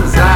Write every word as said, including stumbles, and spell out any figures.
comes out.